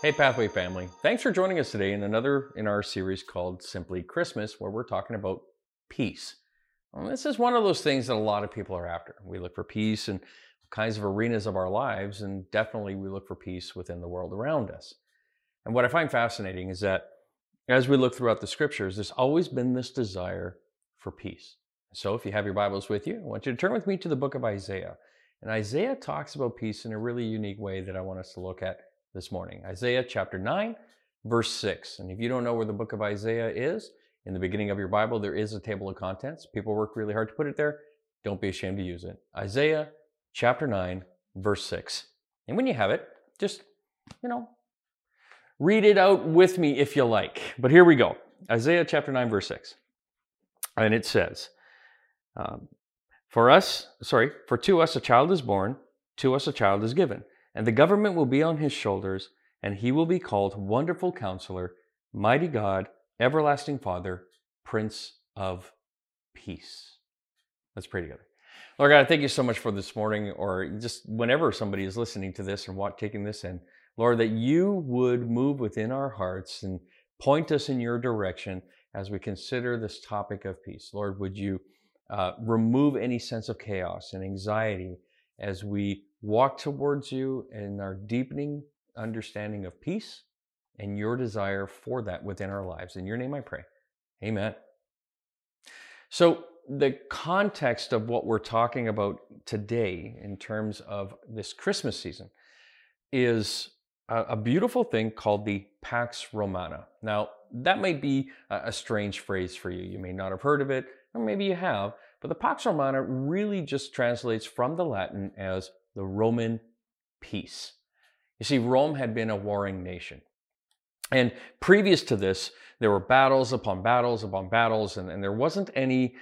Hey Pathway family, thanks for joining us today in our series called Simply Christmas, where we're talking about peace. Well, this is one of those things that a lot of people are after. We look for peace in kinds of arenas of our lives, and definitely we look for peace within the world around us. And what I find fascinating is that as we look throughout the scriptures, there's always been this desire for peace. So if you have your Bibles with you, I want you to turn with me to the book of Isaiah. And Isaiah talks about peace in a really unique way that I want us to look at this morning. Isaiah chapter 9, verse 6. And if you don't know where the book of Isaiah is, in the beginning of your Bible, there is a table of contents. People work really hard to put it there. Don't be ashamed to use it. Isaiah chapter 9, verse 6. And when you have it, just, read it out with me if you like. But here we go. Isaiah chapter 9, verse 6. And it says, For to us a child is born, to us a child is given. And the government will be on his shoulders, and he will be called Wonderful Counselor, Mighty God, Everlasting Father, Prince of Peace. Let's pray together. Lord God, I thank you so much for this morning, or just whenever somebody is listening to this and taking this in. Lord, that you would move within our hearts and point us in your direction as we consider this topic of peace. Lord, would you remove any sense of chaos and anxiety as we walk towards you in our deepening understanding of peace and your desire for that within our lives. In your name I pray. Amen. So the context of what we're talking about today in terms of this Christmas season is a beautiful thing called the Pax Romana. Now, that might be a strange phrase for you. You may not have heard of it, or maybe you have, but the Pax Romana really just translates from the Latin as the Roman peace. You see, Rome had been a warring nation. And previous to this, there were battles upon battles upon battles, and there wasn't any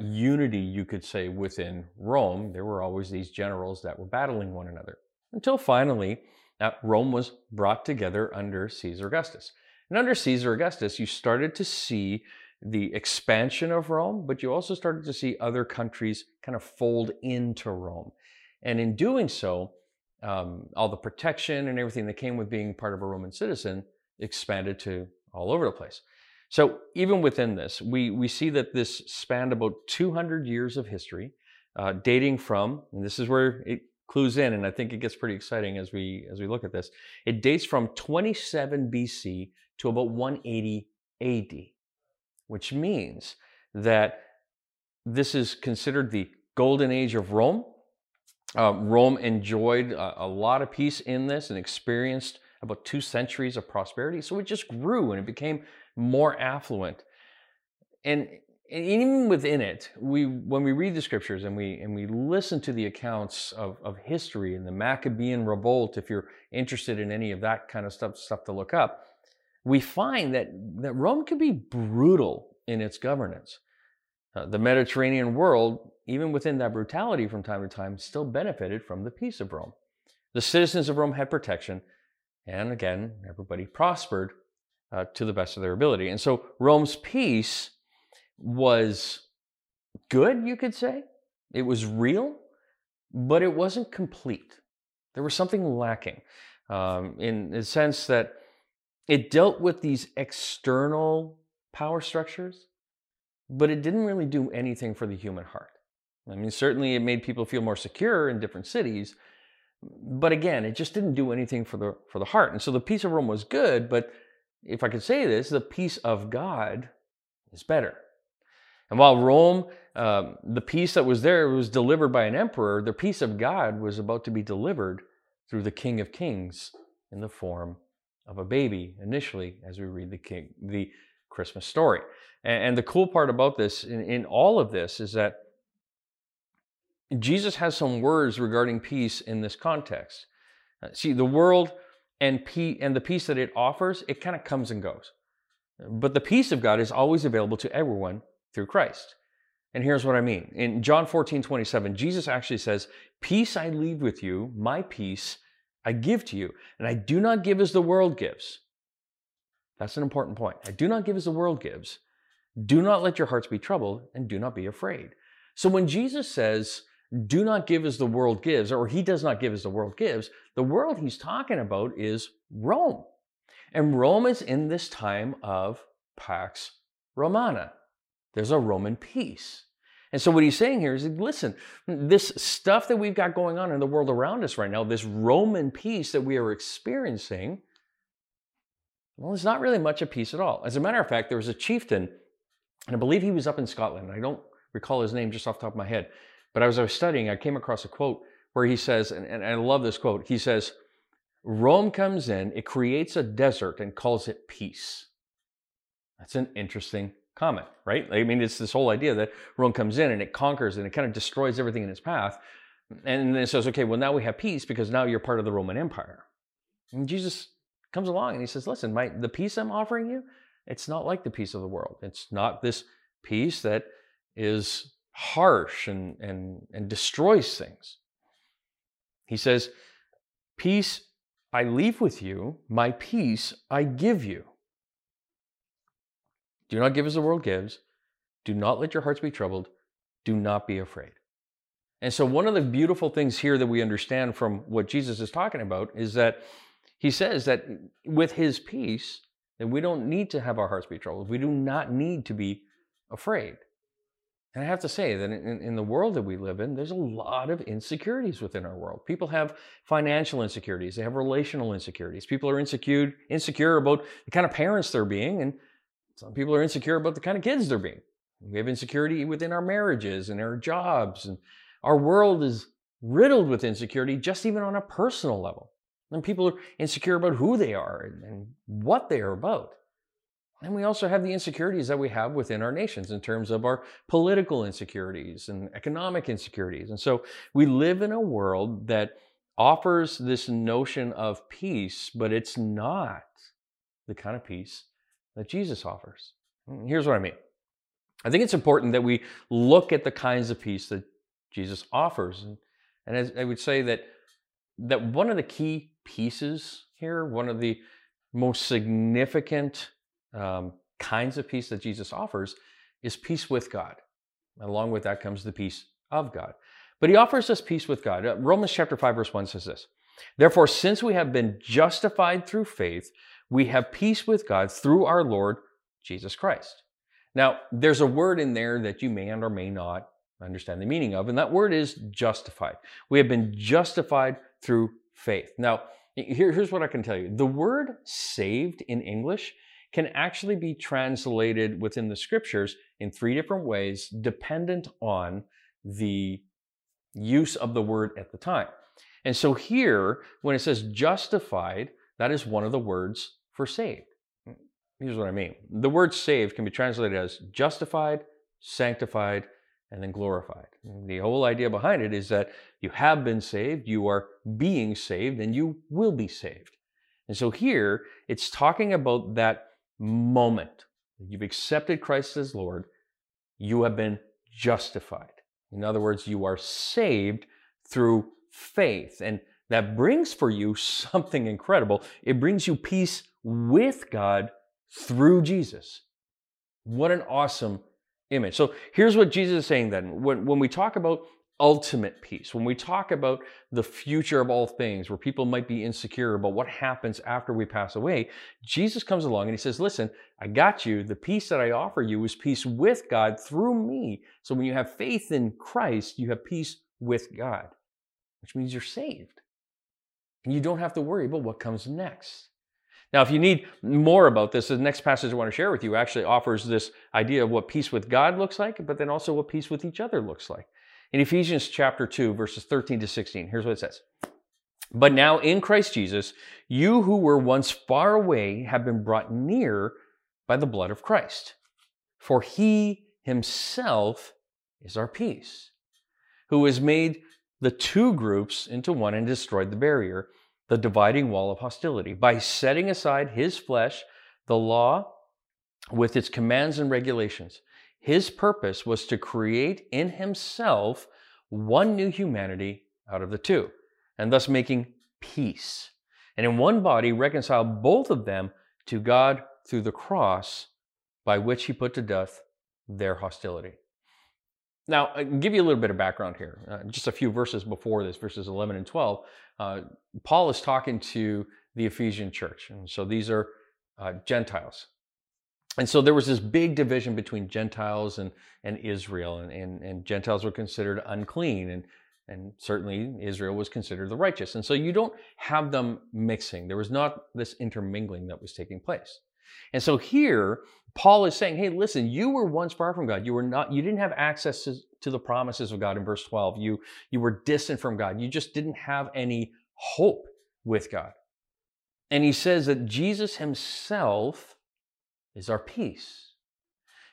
unity, you could say, within Rome. There were always these generals that were battling one another, until finally Rome was brought together under Caesar Augustus. And under Caesar Augustus, you started to see the expansion of Rome, but you also started to see other countries kind of fold into Rome. And in doing so, all the protection and everything that came with being part of a Roman citizen expanded to all over the place. So even within this, we see that this spanned about 200 years of history, dating from, and this is where it clues in, and I think it gets pretty exciting as we look at this. It dates from 27 BC to about 180 AD, which means that this is considered the golden age of Rome. Rome enjoyed a lot of peace in this and experienced about 2 centuries of prosperity. So it just grew and it became more affluent. And even within it, when we read the scriptures and we listen to the accounts of history and the Maccabean Revolt, if you're interested in any of that kind of stuff to look up, we find that Rome could be brutal in its governance. The Mediterranean world, even within that brutality from time to time, still benefited from the peace of Rome. The citizens of Rome had protection, and again, everybody prospered to the best of their ability. And so Rome's peace was good, you could say. It was real, but it wasn't complete. There was something lacking in the sense that it dealt with these external power structures, but it didn't really do anything for the human heart. I mean, certainly it made people feel more secure in different cities, but again, it just didn't do anything for the heart. And so the peace of Rome was good, but if I could say this, the peace of God is better. And while Rome, the peace that was there was delivered by an emperor, the peace of God was about to be delivered through the King of Kings in the form of a baby, initially, as we read the Christmas story. And the cool part about this, in all of this, is that Jesus has some words regarding peace in this context. See, the world and the peace that it offers, it kind of comes and goes. But the peace of God is always available to everyone through Christ. And here's what I mean. In John 14:27, Jesus actually says, "Peace I leave with you, my peace I give to you, and I do not give as the world gives." That's an important point. I do not give as the world gives. Do not let your hearts be troubled, and do not be afraid. So when Jesus says, do not give as the world gives, or he does not give as the world gives, the world he's talking about is Rome. And Rome is in this time of Pax Romana. There's a Roman peace. And so what he's saying here is, listen, this stuff that we've got going on in the world around us right now, this Roman peace that we are experiencing, well, it's not really much a peace at all. As a matter of fact, there was a chieftain, and I believe he was up in Scotland. I don't recall his name just off the top of my head. But as I was studying, I came across a quote where he says, and I love this quote, he says, Rome comes in, it creates a desert and calls it peace. That's an interesting comment, right? I mean, it's this whole idea that Rome comes in and it conquers and it kind of destroys everything in its path. And then it says, okay, well, now we have peace because now you're part of the Roman Empire. And Jesus comes along and he says, listen, the peace I'm offering you, it's not like the peace of the world. It's not this peace that is harsh and destroys things. He says, peace I leave with you, my peace I give you. Do not give as the world gives. Do not let your hearts be troubled. Do not be afraid. And so one of the beautiful things here that we understand from what Jesus is talking about is that he says that with his peace, that we don't need to have our hearts be troubled. We do not need to be afraid. And I have to say that in the world that we live in, there's a lot of insecurities within our world. People have financial insecurities. They have relational insecurities. People are insecure about the kind of parents they're being, and some people are insecure about the kind of kids they're being. We have insecurity within our marriages and our jobs. And our world is riddled with insecurity, just even on a personal level. And people are insecure about who they are and what they are about. And we also have the insecurities that we have within our nations in terms of our political insecurities and economic insecurities. And so we live in a world that offers this notion of peace, but it's not the kind of peace that Jesus offers. Here's what I mean. I think it's important that we look at the kinds of peace that Jesus offers. And as I would say that one of the key pieces here, one of the most significant kinds of peace that Jesus offers is peace with God. And along with that comes the peace of God. But he offers us peace with God. Romans chapter 5 verse 1 says this, therefore, since we have been justified through faith, we have peace with God through our Lord Jesus Christ. Now, there's a word in there that you may or may not understand the meaning of, and that word is justified. We have been justified through faith. Now, here's what I can tell you. The word saved in English can actually be translated within the scriptures in three different ways, dependent on the use of the word at the time. And so here, when it says justified, that is one of the words for saved. Here's what I mean. The word saved can be translated as justified, sanctified, and then glorified. And the whole idea behind it is that you have been saved, you are being saved, and you will be saved. And so here, it's talking about that moment. You've accepted Christ as Lord. You have been justified. In other words, you are saved through faith. And that brings for you something incredible. It brings you peace with God through Jesus. What an awesome image. So here's what Jesus is saying then. When we talk about ultimate peace, when we talk about the future of all things, where people might be insecure about what happens after we pass away, Jesus comes along and he says, listen, I got you. The peace that I offer you is peace with God through me. So when you have faith in Christ, you have peace with God, which means you're saved. And you don't have to worry about what comes next. Now, if you need more about this, the next passage I want to share with you actually offers this idea of what peace with God looks like, but then also what peace with each other looks like. In Ephesians chapter 2, verses 13 to 16, here's what it says. But now in Christ Jesus, you who were once far away have been brought near by the blood of Christ. For he himself is our peace, who has made the two groups into one and destroyed the barrier, the dividing wall of hostility, by setting aside his flesh, the law with its commands and regulations. His purpose was to create in himself one new humanity out of the two, and thus making peace, and in one body reconcile both of them to God through the cross by which he put to death their hostility. Now, I'll give you a little bit of background here. Just a few verses before this, verses 11 and 12, Paul is talking to the Ephesian church. And so these are Gentiles. And so there was this big division between Gentiles and Israel, and Gentiles were considered unclean, and certainly Israel was considered the righteous. And so you don't have them mixing. There was not this intermingling that was taking place. And so here, Paul is saying, hey, listen, you were once far from God. You didn't have access to the promises of God in verse 12. You were distant from God. You just didn't have any hope with God. And he says that Jesus himself is our peace.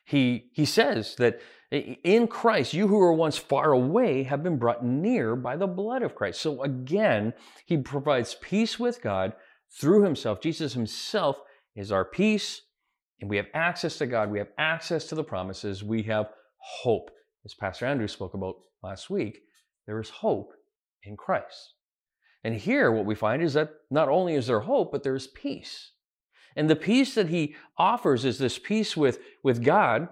He says that in Christ, you who were once far away have been brought near by the blood of Christ. So again, he provides peace with God through himself. Jesus himself is our peace, and we have access to God. We have access to the promises. We have hope. As Pastor Andrew spoke about last week, there is hope in Christ. And here what we find is that not only is there hope, but there is peace. And the peace that he offers is this peace with God,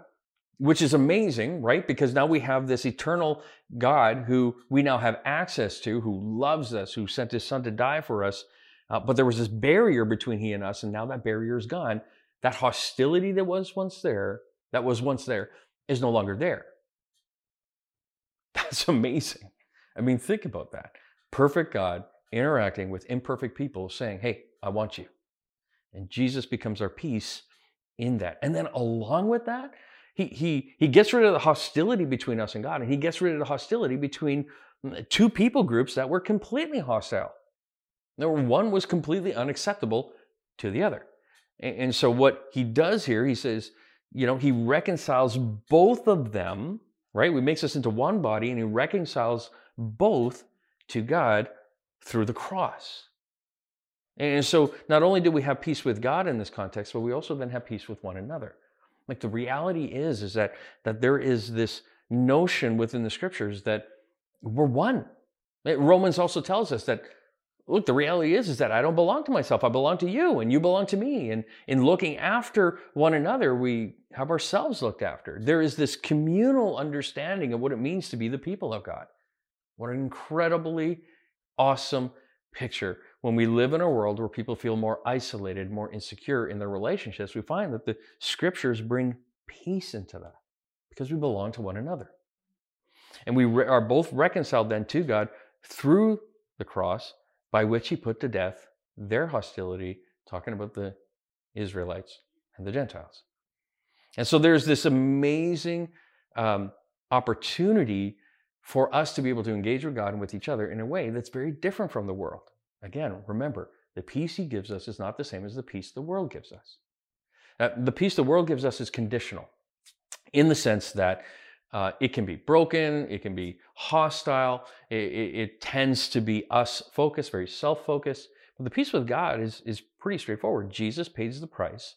which is amazing, right? Because now we have this eternal God who we now have access to, who loves us, who sent his son to die for us. But there was this barrier between he and us, and now that barrier is gone. That hostility that was once there, is no longer there. That's amazing. I mean, think about that. Perfect God interacting with imperfect people saying, hey, I want you. And Jesus becomes our peace in that. And then along with that, he gets rid of the hostility between us and God, and he gets rid of the hostility between two people groups that were completely hostile. One was completely unacceptable to the other. And so what he does here, he says, he reconciles both of them, right? He makes us into one body, and he reconciles both to God through the cross. And so not only do we have peace with God in this context, but we also then have peace with one another. Like the reality is that there is this notion within the scriptures that we're one. Romans also tells us that, look, the reality is that I don't belong to myself. I belong to you, and you belong to me. And in looking after one another, we have ourselves looked after. There is this communal understanding of what it means to be the people of God. What an incredibly awesome picture. When we live in a world where people feel more isolated, more insecure in their relationships, we find that the scriptures bring peace into that because we belong to one another. And we are both reconciled then to God through the cross, by which he put to death their hostility, talking about the Israelites and the Gentiles. And so there's this amazing opportunity for us to be able to engage with God and with each other in a way that's very different from the world. Again, remember, the peace he gives us is not the same as the peace the world gives us. The peace the world gives us is conditional in the sense that it can be broken, it can be hostile, it tends to be us-focused, very self-focused. But the peace with God is pretty straightforward. Jesus pays the price.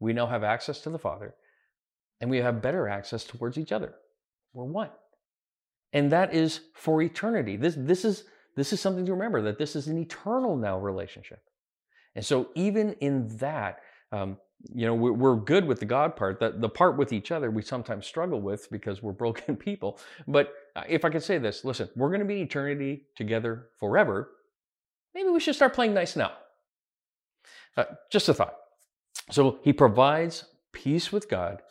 We now have access to the Father, and we have better access towards each other. We're one. And that is for eternity. This is something to remember, that this is an eternal now relationship. And so even in that, we're good with the God part. The part with each other we sometimes struggle with because we're broken people. But if I could say this, listen, we're going to be eternity together forever. Maybe we should start playing nice now. Just a thought. So he provides peace with God,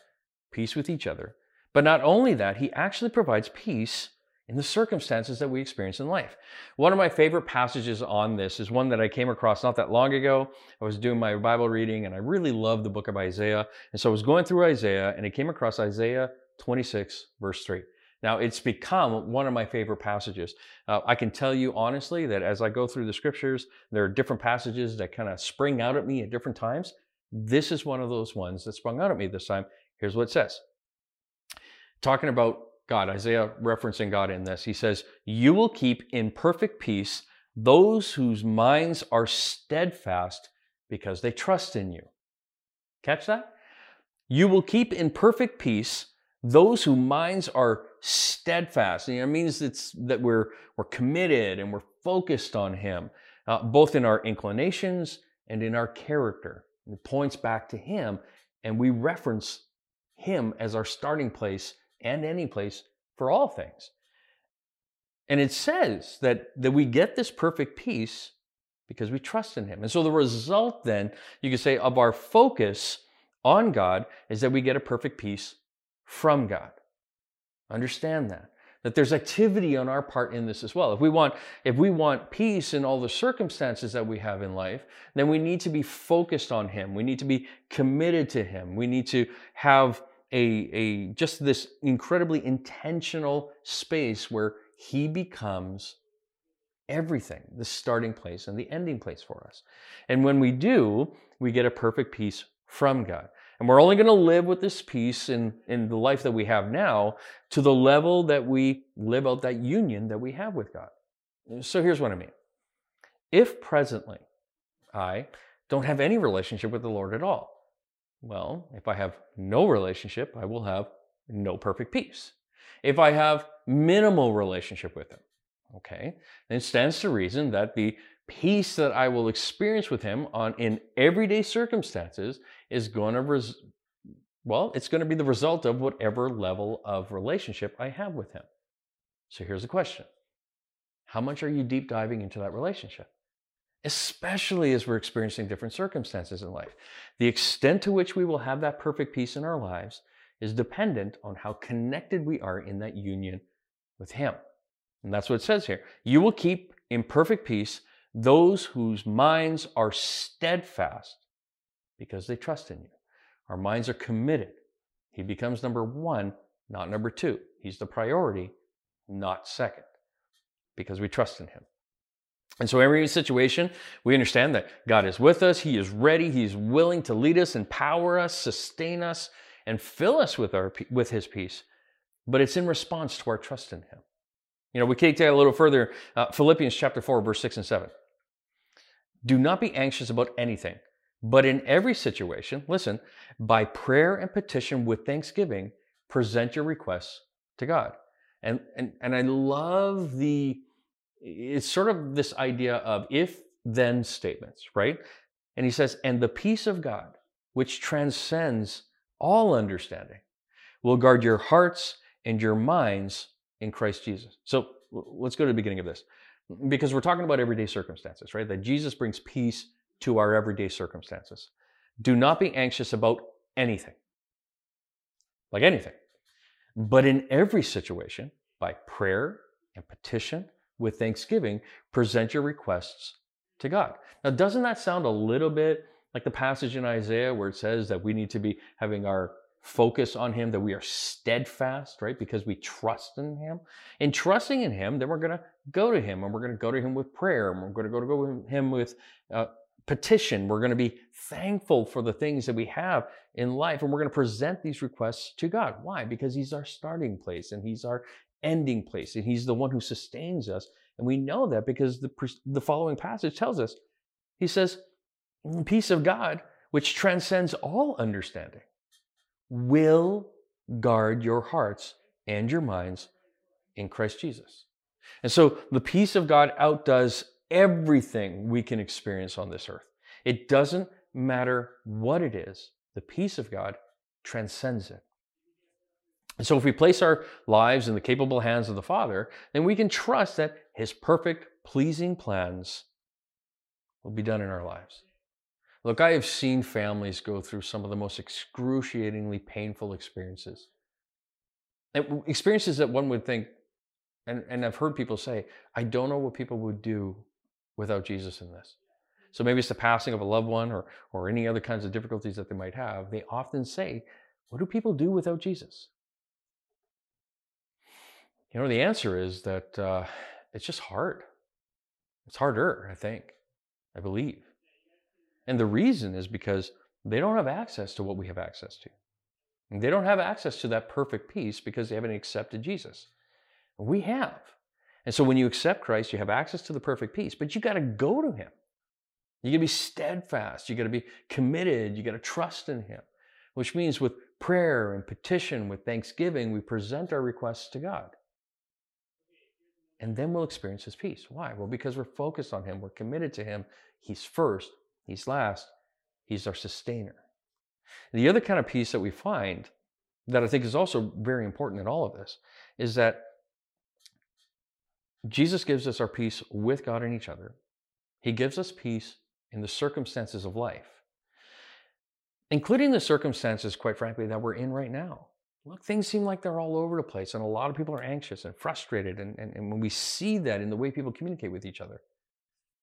peace with each other. But not only that, he actually provides peace in the circumstances that we experience in life. One of my favorite passages on this is one that I came across not that long ago. I was doing my Bible reading, and I really love the book of Isaiah. And so I was going through Isaiah, and I came across Isaiah 26, verse 3. Now, it's become one of my favorite passages. I can tell you honestly that as I go through the scriptures, there are different passages that kind of spring out at me at different times. This is one of those ones that sprung out at me this time. Here's what it says. Talking about God, Isaiah referencing God in this, he says, "You will keep in perfect peace those whose minds are steadfast because they trust in you." Catch that? You will keep in perfect peace those whose minds are steadfast. And it means that we're committed and we're focused on him, both in our inclinations and in our character. and it points back to him, and we reference him as our starting place and any place for all things. And it says that we get this perfect peace because we trust in him. And so the result then, you could say, of our focus on God is that we get a perfect peace from God. Understand that there's activity on our part in this as well. If we want peace in all the circumstances that we have in life, then we need to be focused on him. We need to be committed to him. We need to have a just this incredibly intentional space where he becomes everything, the starting place and the ending place for us. And when we do, we get a perfect peace from God. And we're only going to live with this peace in the life that we have now to the level that we live out that union that we have with God. So here's what I mean. If presently I don't have any relationship with the Lord at all, well, if I have no relationship, I will have no perfect peace. If I have minimal relationship with him, okay, then it stands to reason that the peace that I will experience with him in everyday circumstances is going to it's going to be the result of whatever level of relationship I have with him. So here's the question. How much are you deep diving into that relationship? Especially as we're experiencing different circumstances in life. The extent to which we will have that perfect peace in our lives is dependent on how connected we are in that union with him. And that's what it says here. You will keep in perfect peace those whose minds are steadfast because they trust in you. Our minds are committed. He becomes number one, not number two. He's the priority, not second, because we trust in him. And so every situation, we understand that God is with us. He is ready. He's willing to lead us, empower us, sustain us, and fill us with his peace. But it's in response to our trust in him. You know, we take that a little further. Philippians chapter 4, verse 6 and 7. Do not be anxious about anything, but in every situation, listen, by prayer and petition with thanksgiving, present your requests to God. And I love it's sort of this idea of if-then statements, right? And he says, and the peace of God, which transcends all understanding, will guard your hearts and your minds in Christ Jesus. So let's go to the beginning of this, because we're talking about everyday circumstances, right? That Jesus brings peace to our everyday circumstances. Do not be anxious about anything, like anything, but in every situation, by prayer and petition with thanksgiving, present your requests to God. Now, doesn't that sound a little bit like the passage in Isaiah where it says that we need to be having our focus on him, that we are steadfast, right? Because we trust in him. And trusting in him, then we're going to go to him, and we're going to go to him with prayer, and we're going to go to him with petition. We're going to be thankful for the things that we have in life, and we're going to present these requests to God. Why? Because he's our starting place, and he's our ending place, and he's the one who sustains us. And we know that because the following passage tells us, he says, peace of God, which transcends all understanding, will guard your hearts and your minds in Christ Jesus. And so the peace of God outdoes everything we can experience on this earth. It doesn't matter what it is. The peace of God transcends it. And so if we place our lives in the capable hands of the Father, then we can trust that his perfect, pleasing plans will be done in our lives. Look, I have seen families go through some of the most excruciatingly painful experiences. And experiences that one would think, and I've heard people say, I don't know what people would do without Jesus in this. So maybe it's the passing of a loved one or any other kinds of difficulties that they might have. They often say, what do people do without Jesus? You know, the answer is that it's just hard. It's harder, I think, I believe. And the reason is because they don't have access to what we have access to. And they don't have access to that perfect peace because they haven't accepted Jesus. We have. And so when you accept Christ, you have access to the perfect peace, but you got to go to him. You got to be steadfast. You got to be committed. You got to trust in him, which means with prayer and petition, with thanksgiving, we present our requests to God. And then we'll experience his peace. Why? Well, because we're focused on him. We're committed to him. He's first. He's last. He's our sustainer. The other kind of peace that we find that I think is also very important in all of this is that Jesus gives us our peace with God and each other. He gives us peace in the circumstances of life, including the circumstances, quite frankly, that we're in right now. Look, things seem like they're all over the place, and a lot of people are anxious and frustrated, and when we see that in the way people communicate with each other,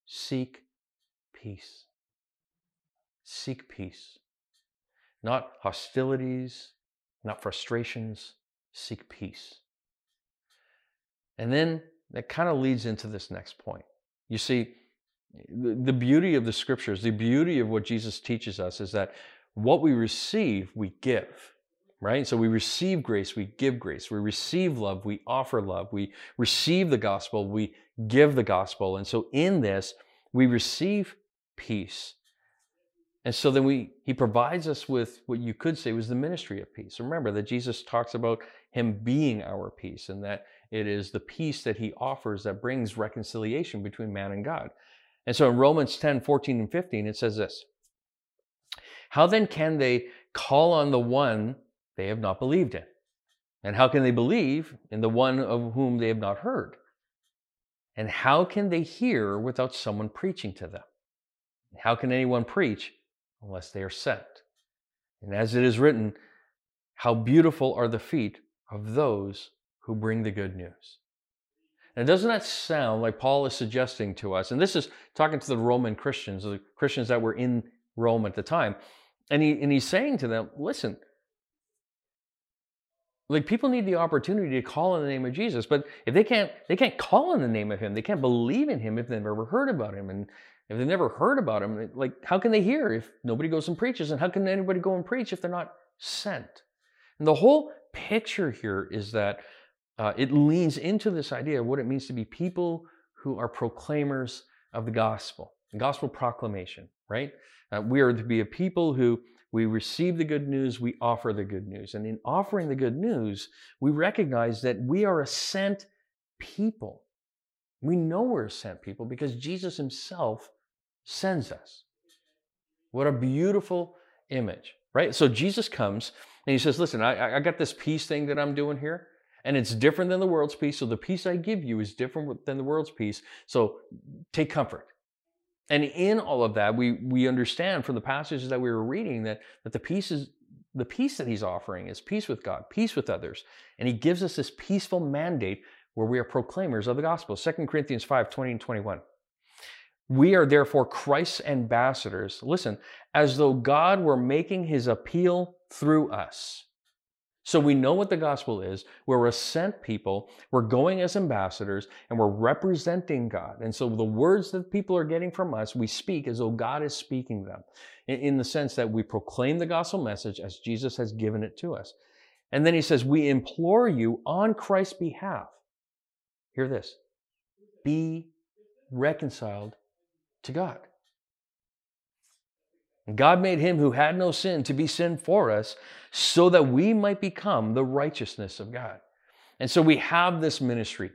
seek peace. Seek peace. Not hostilities, not frustrations. Seek peace. And then that kind of leads into this next point. You see, the beauty of the scriptures, the beauty of what Jesus teaches us is that what we receive, we give, right? So we receive grace, we give grace. We receive love, we offer love. We receive the gospel, we give the gospel. And so in this, we receive peace. And so then he provides us with what you could say was the ministry of peace. Remember that Jesus talks about him being our peace, and that it is the peace that he offers that brings reconciliation between man and God. And so in Romans 10:14 and 15, it says this: how then can they call on the one they have not believed in? And how can they believe in the one of whom they have not heard? And how can they hear without someone preaching to them? And how can anyone preach unless they are sent? And as it is written, how beautiful are the feet of those who bring the good news. And doesn't that sound like Paul is suggesting to us? And this is talking to the Roman Christians, the Christians that were in Rome at the time. And he's saying to them, listen, like, people need the opportunity to call on the name of Jesus, but if they can't call on the name of him, they can't believe in him if they've never heard about him. And if they've never heard about him, like, how can they hear if nobody goes and preaches? And how can anybody go and preach if they're not sent? And the whole picture here is that it leans into this idea of what it means to be people who are proclaimers of the gospel, gospel proclamation, right? We are to be a people who, we receive the good news, we offer the good news. And in offering the good news, we recognize that we are a sent people. We know we're a sent people because Jesus himself sends us. What a beautiful image, right? So Jesus comes and he says, listen, I got this peace thing that I'm doing here, and it's different than the world's peace. So the peace I give you is different than the world's peace. So take comfort. And in all of that, we understand from the passages that we were reading that the peace that he's offering is peace with God, peace with others. And he gives us this peaceful mandate where we are proclaimers of the gospel. 2 Corinthians 5:20 and 21. We are therefore Christ's ambassadors. Listen, as though God were making his appeal through us. So we know what the gospel is. We're a sent people. We're going as ambassadors, and we're representing God. And so the words that people are getting from us, we speak as though God is speaking them, in the sense that we proclaim the gospel message as Jesus has given it to us. And then he says, we implore you on Christ's behalf. Hear this: be reconciled to God. God made him who had no sin to be sin for us, so that we might become the righteousness of God. And so we have this ministry.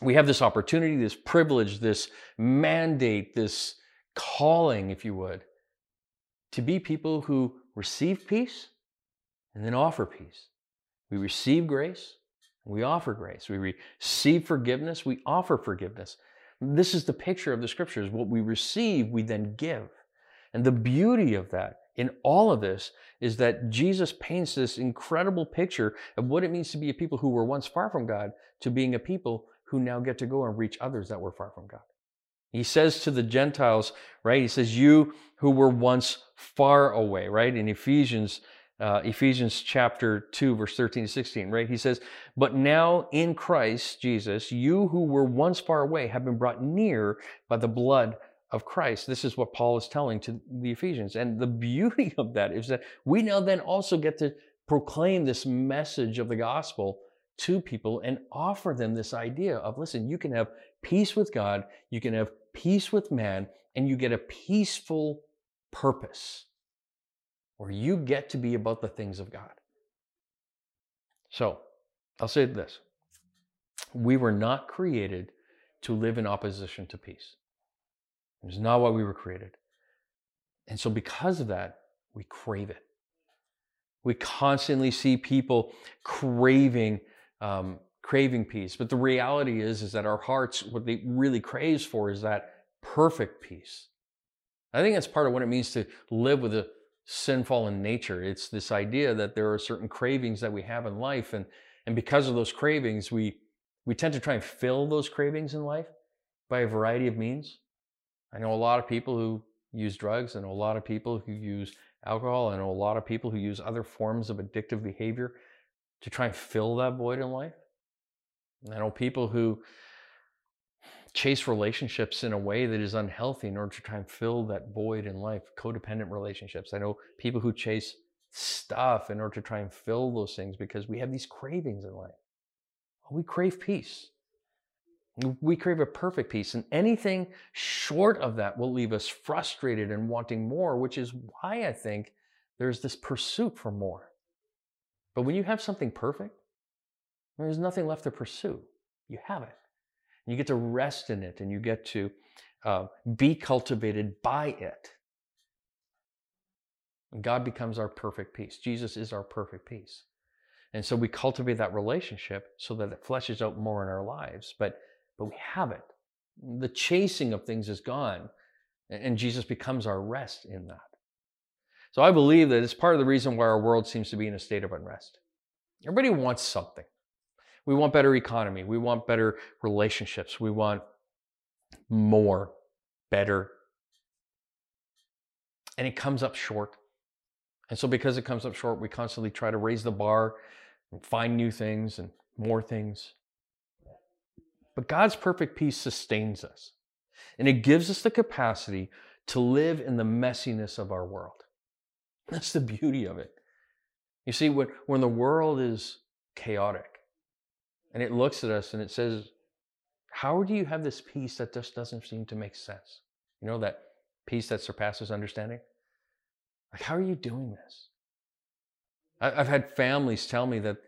We have this opportunity, this privilege, this mandate, this calling, if you would, to be people who receive peace and then offer peace. We receive grace, we offer grace. We receive forgiveness, we offer forgiveness. This is the picture of the scriptures. What we receive, we then give. And the beauty of that in all of this is that Jesus paints this incredible picture of what it means to be a people who were once far from God to being a people who now get to go and reach others that were far from God. He says to the Gentiles, right? He says, you who were once far away, right? In Ephesians chapter 2, verse 13 to 16, right? He says, but now in Christ Jesus, you who were once far away have been brought near by the blood of Christ. This is what Paul is telling to the Ephesians. And the beauty of that is that we now then also get to proclaim this message of the gospel to people and offer them this idea of, listen, you can have peace with God, you can have peace with man, and you get a peaceful purpose where you get to be about the things of God. So I'll say this: we were not created to live in opposition to peace. It's not why we were created. And so because of that, we crave it. We constantly see people craving peace. But the reality is that our hearts, what they really craves for is that perfect peace. I think that's part of what it means to live with a sin-fallen nature. It's this idea that there are certain cravings that we have in life. And because of those cravings, we tend to try and fill those cravings in life by a variety of means. I know a lot of people who use drugs, and a lot of people who use alcohol, and a lot of people who use other forms of addictive behavior to try and fill that void in life. And I know people who chase relationships in a way that is unhealthy in order to try and fill that void in life, codependent relationships. I know people who chase stuff in order to try and fill those things because we have these cravings in life. We crave peace. We crave a perfect peace, and anything short of that will leave us frustrated and wanting more, which is why I think there's this pursuit for more. But when you have something perfect, there's nothing left to pursue. You have it. And you get to rest in it, and you get to be cultivated by it. And God becomes our perfect peace. Jesus is our perfect peace. And so we cultivate that relationship so that it fleshes out more in our lives. But we have it. The chasing of things is gone, and Jesus becomes our rest in that. So I believe that it's part of the reason why our world seems to be in a state of unrest. Everybody wants something. We want better economy. We want better relationships. We want more, better. And it comes up short. And so because it comes up short, we constantly try to raise the bar and find new things and more things. But God's perfect peace sustains us, and it gives us the capacity to live in the messiness of our world. That's the beauty of it. You see, when the world is chaotic and it looks at us and it says, how do you have this peace that just doesn't seem to make sense? You know, that peace that surpasses understanding? Like, how are you doing this? I've had families tell me that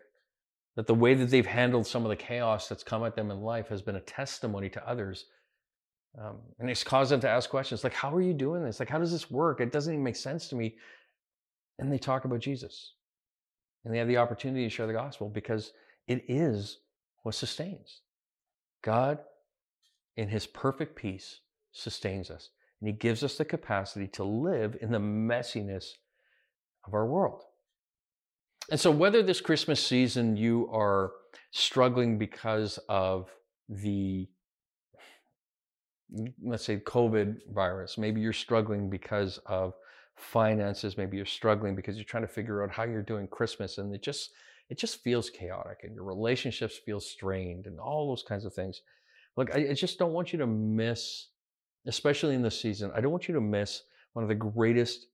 the way that they've handled some of the chaos that's come at them in life has been a testimony to others. And it's caused them to ask questions like, how are you doing this? Like, how does this work? It doesn't even make sense to me. And they talk about Jesus. And they have the opportunity to share the gospel because it is what sustains. God, in his perfect peace, sustains us. And he gives us the capacity to live in the messiness of our world. And so whether this Christmas season you are struggling because of the, let's say, COVID virus, maybe you're struggling because of finances, maybe you're struggling because you're trying to figure out how you're doing Christmas, and it just feels chaotic, and your relationships feel strained, and all those kinds of things. Look, I just don't want you to miss, especially in this season, I don't want you to miss one of the greatest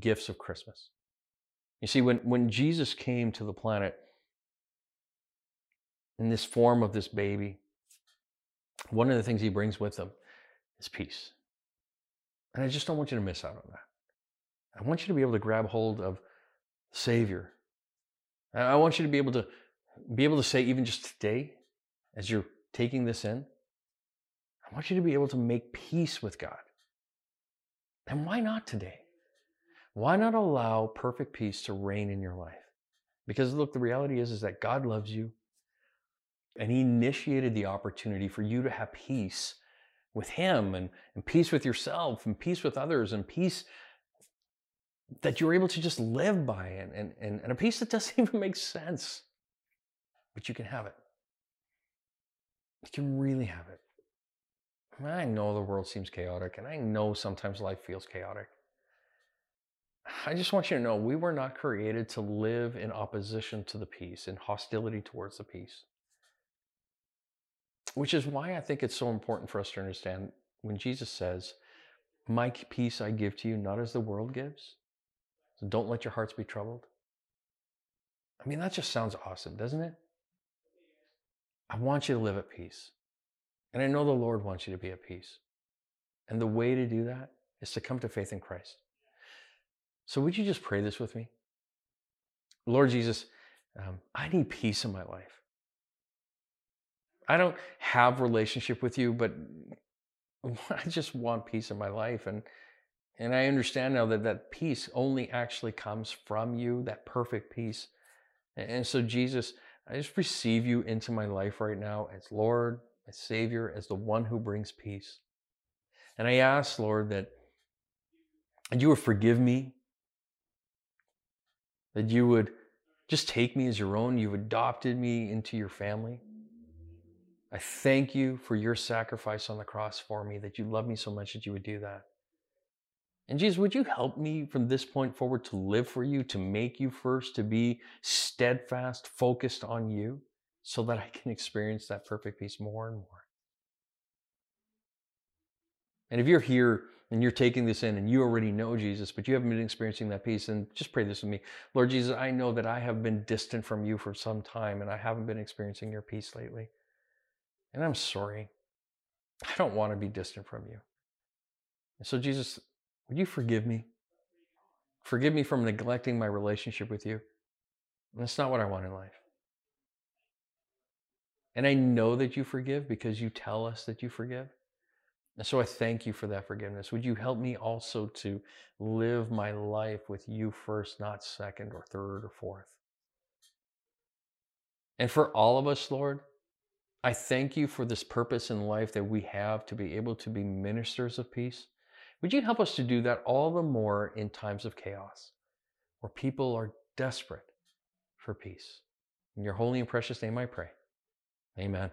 gifts of Christmas. You see, when Jesus came to the planet in this form of this baby, one of the things he brings with him is peace. And I just don't want you to miss out on that. I want you to be able to grab hold of the Savior. And I want you to be able to say, even just today, as you're taking this in, I want you to be able to make peace with God. And why not today? Why not allow perfect peace to reign in your life? Because look, the reality is that God loves you, and he initiated the opportunity for you to have peace with him, and peace with yourself, and peace with others, and peace that you're able to just live by, and a peace that doesn't even make sense. But you can have it. You can really have it. And I know the world seems chaotic, and I know sometimes life feels chaotic. I just want you to know we were not created to live in opposition to the peace, in hostility towards the peace. Which is why I think it's so important for us to understand when Jesus says, my peace I give to you, not as the world gives. So don't let your hearts be troubled. I mean, that just sounds awesome, doesn't it? I want you to live at peace. And I know the Lord wants you to be at peace. And the way to do that is to come to faith in Christ. So would you just pray this with me? Lord Jesus, I need peace in my life. I don't have relationship with you, but I just want peace in my life. And And I understand now that that peace only actually comes from you, that perfect peace. And so Jesus, I just receive you into my life right now as Lord, as Savior, as the one who brings peace. And I ask, Lord, that you would forgive me, that you would just take me as your own. You've adopted me into your family. I thank you for your sacrifice on the cross for me, that you love me so much that you would do that. And Jesus, would you help me from this point forward to live for you, to make you first, to be steadfast, focused on you, so that I can experience that perfect peace more and more. And if you're here and you're taking this in and you already know Jesus, but you haven't been experiencing that peace, then just pray this with me. Lord Jesus, I know that I have been distant from you for some time and I haven't been experiencing your peace lately. And I'm sorry. I don't want to be distant from you. And so Jesus, would you forgive me? Forgive me from neglecting my relationship with you. And that's not what I want in life. And I know that you forgive because you tell us that you forgive. And so I thank you for that forgiveness. Would you help me also to live my life with you first, not second or third or fourth? And for all of us, Lord, I thank you for this purpose in life that we have to be able to be ministers of peace. Would you help us to do that all the more in times of chaos, where people are desperate for peace? In your holy and precious name I pray. Amen.